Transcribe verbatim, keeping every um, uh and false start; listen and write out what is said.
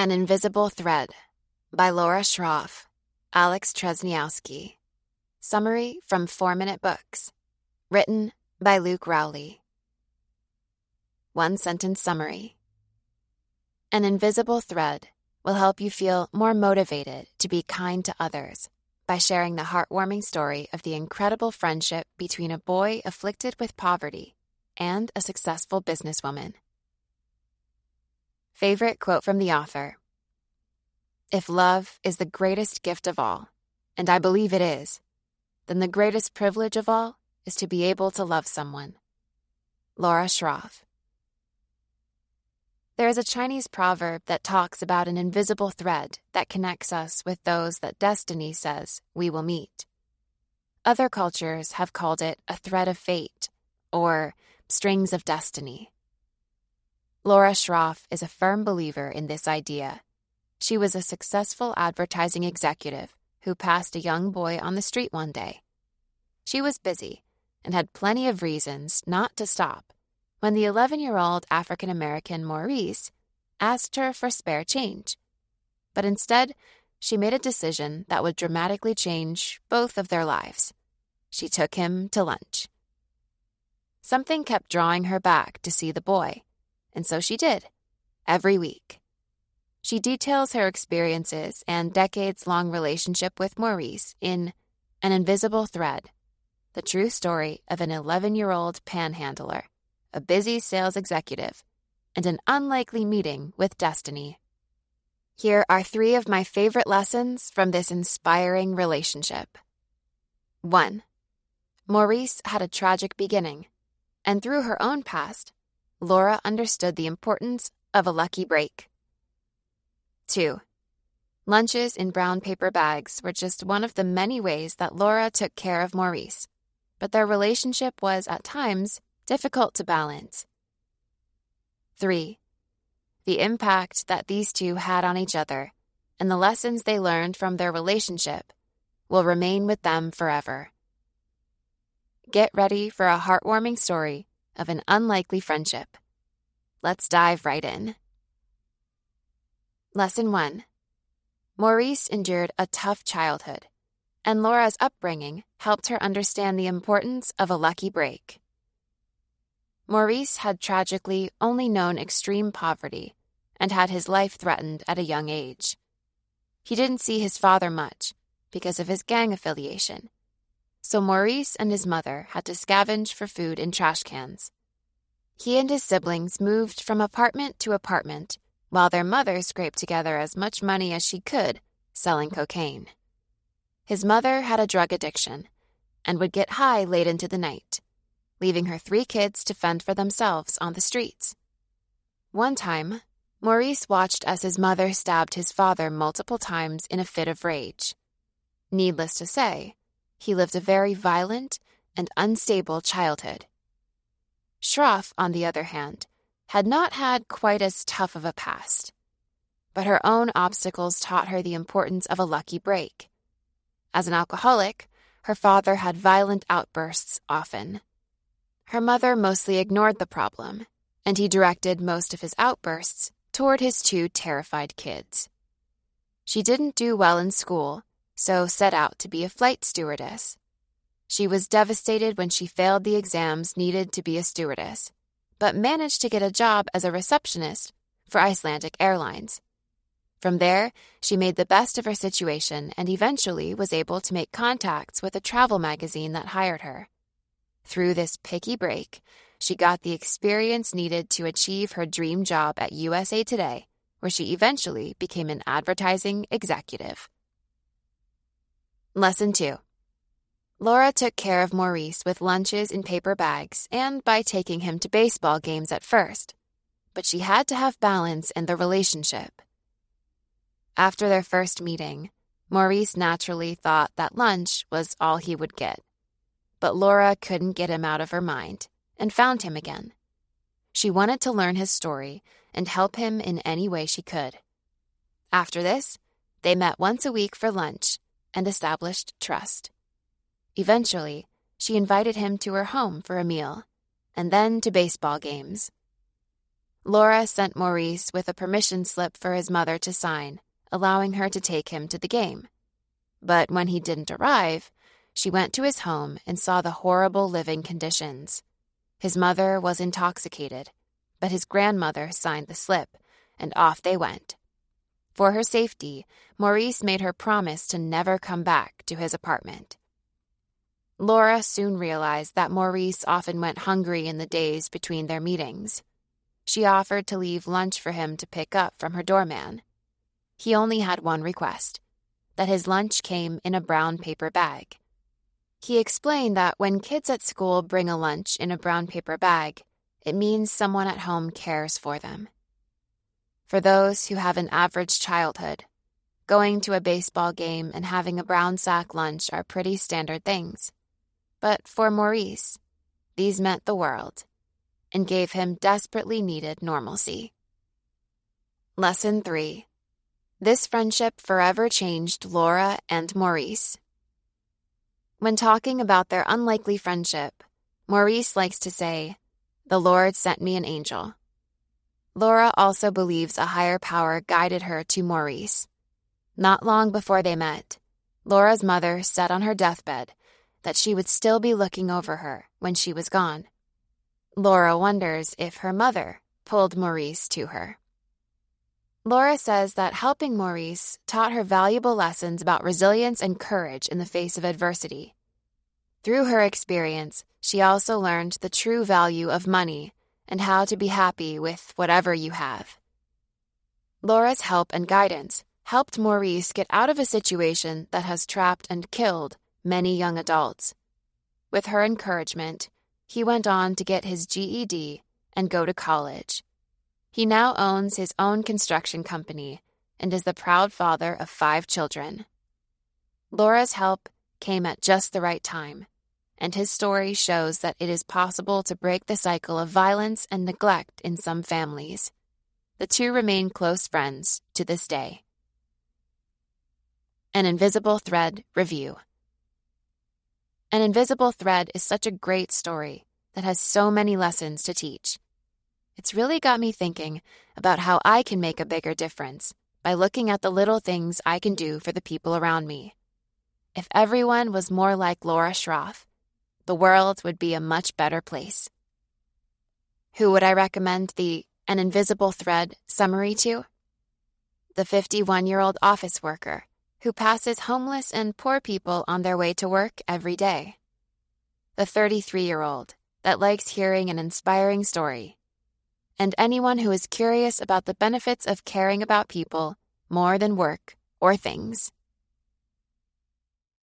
An Invisible Thread by Laura Schroff, Alex Tresniowski. Summary from Four Minute Books. Written by Luke Rowley. One-sentence summary. An Invisible Thread will help you feel more motivated to be kind to others by sharing the heartwarming story of the incredible friendship between a boy afflicted with poverty and a successful businesswoman. Favorite quote from the author. If love is the greatest gift of all, and I believe it is, then the greatest privilege of all is to be able to love someone. Laura Schroff. There is a Chinese proverb that talks about an invisible thread that connects us with those that destiny says we will meet. Other cultures have called it a thread of fate or strings of destiny. Laura Schroff is a firm believer in this idea. She was a successful advertising executive who passed a young boy on the street one day. She was busy and had plenty of reasons not to stop when the eleven-year-old African-American Maurice asked her for spare change. But instead, she made a decision that would dramatically change both of their lives. She took him to lunch. Something kept drawing her back to see the boy, and so she did, every week. She details her experiences and decades-long relationship with Maurice in An Invisible Thread, the true story of an eleven-year-old panhandler, a busy sales executive, and an unlikely meeting with destiny. Here are three of my favorite lessons from this inspiring relationship. One, Maurice had a tragic beginning, and through her own past, Laura understood the importance of a lucky break. Two, lunches in brown paper bags were just one of the many ways that Laura took care of Maurice, but their relationship was, at times, difficult to balance. Three, the impact that these two had on each other and the lessons they learned from their relationship will remain with them forever. Get ready for a heartwarming story of an unlikely friendship. Let's dive right in. Lesson one. Maurice endured a tough childhood, and Laura's upbringing helped her understand the importance of a lucky break. Maurice had tragically only known extreme poverty and had his life threatened at a young age. He didn't see his father much because of his gang affiliation, so Maurice and his mother had to scavenge for food in trash cans. He and his siblings moved from apartment to apartment while their mother scraped together as much money as she could selling cocaine. His mother had a drug addiction and would get high late into the night, leaving her three kids to fend for themselves on the streets. One time, Maurice watched as his mother stabbed his father multiple times in a fit of rage. Needless to say, he lived a very violent and unstable childhood. Schroff, on the other hand, had not had quite as tough of a past, but her own obstacles taught her the importance of a lucky break. As an alcoholic, her father had violent outbursts often. Her mother mostly ignored the problem, and he directed most of his outbursts toward his two terrified kids. She didn't do well in school, so set out to be a flight stewardess. She was devastated when she failed the exams needed to be a stewardess, but managed to get a job as a receptionist for Icelandic Airlines. From there, she made the best of her situation and eventually was able to make contacts with a travel magazine that hired her. Through this picky break, she got the experience needed to achieve her dream job at U S A Today, where she eventually became an advertising executive. Lesson two. Laura took care of Maurice with lunches in paper bags and by taking him to baseball games at first, but she had to have balance in the relationship. After their first meeting, Maurice naturally thought that lunch was all he would get. But Laura couldn't get him out of her mind and found him again. She wanted to learn his story and help him in any way she could. After this, they met once a week for lunch and established trust. Eventually, she invited him to her home for a meal and then to baseball games. Laura sent Maurice with a permission slip for his mother to sign, allowing her to take him to the game. But when he didn't arrive, she went to his home and saw the horrible living conditions. His mother was intoxicated, but his grandmother signed the slip, and off they went. For her safety, Maurice made her promise to never come back to his apartment. Laura soon realized that Maurice often went hungry in the days between their meetings. She offered to leave lunch for him to pick up from her doorman. He only had one request, that his lunch came in a brown paper bag. He explained that when kids at school bring a lunch in a brown paper bag, it means someone at home cares for them. For those who have an average childhood, going to a baseball game and having a brown sack lunch are pretty standard things. But for Maurice, these meant the world and gave him desperately needed normalcy. Lesson three. This friendship forever changed Laura and Maurice. When talking about their unlikely friendship, Maurice likes to say, "The Lord sent me an angel." Laura also believes a higher power guided her to Maurice. Not long before they met, Laura's mother said on her deathbed that she would still be looking over her when she was gone. Laura wonders if her mother pulled Maurice to her. Laura says that helping Maurice taught her valuable lessons about resilience and courage in the face of adversity. Through her experience, she also learned the true value of money and how to be happy with whatever you have. Laura's help and guidance helped Maurice get out of a situation that has trapped and killed many young adults. With her encouragement, he went on to get his G E D and go to college. He now owns his own construction company and is the proud father of five children. Laura's help came at just the right time, and his story shows that it is possible to break the cycle of violence and neglect in some families. The two remain close friends to this day. An Invisible Thread Review. An Invisible Thread is such a great story that has so many lessons to teach. It's really got me thinking about how I can make a bigger difference by looking at the little things I can do for the people around me. If everyone was more like Laura Schroff, the world would be a much better place. Who would I recommend the An Invisible Thread summary to? The fifty-one-year-old office worker who passes homeless and poor people on their way to work every day. The thirty-three-year-old that likes hearing an inspiring story. And anyone who is curious about the benefits of caring about people more than work or things.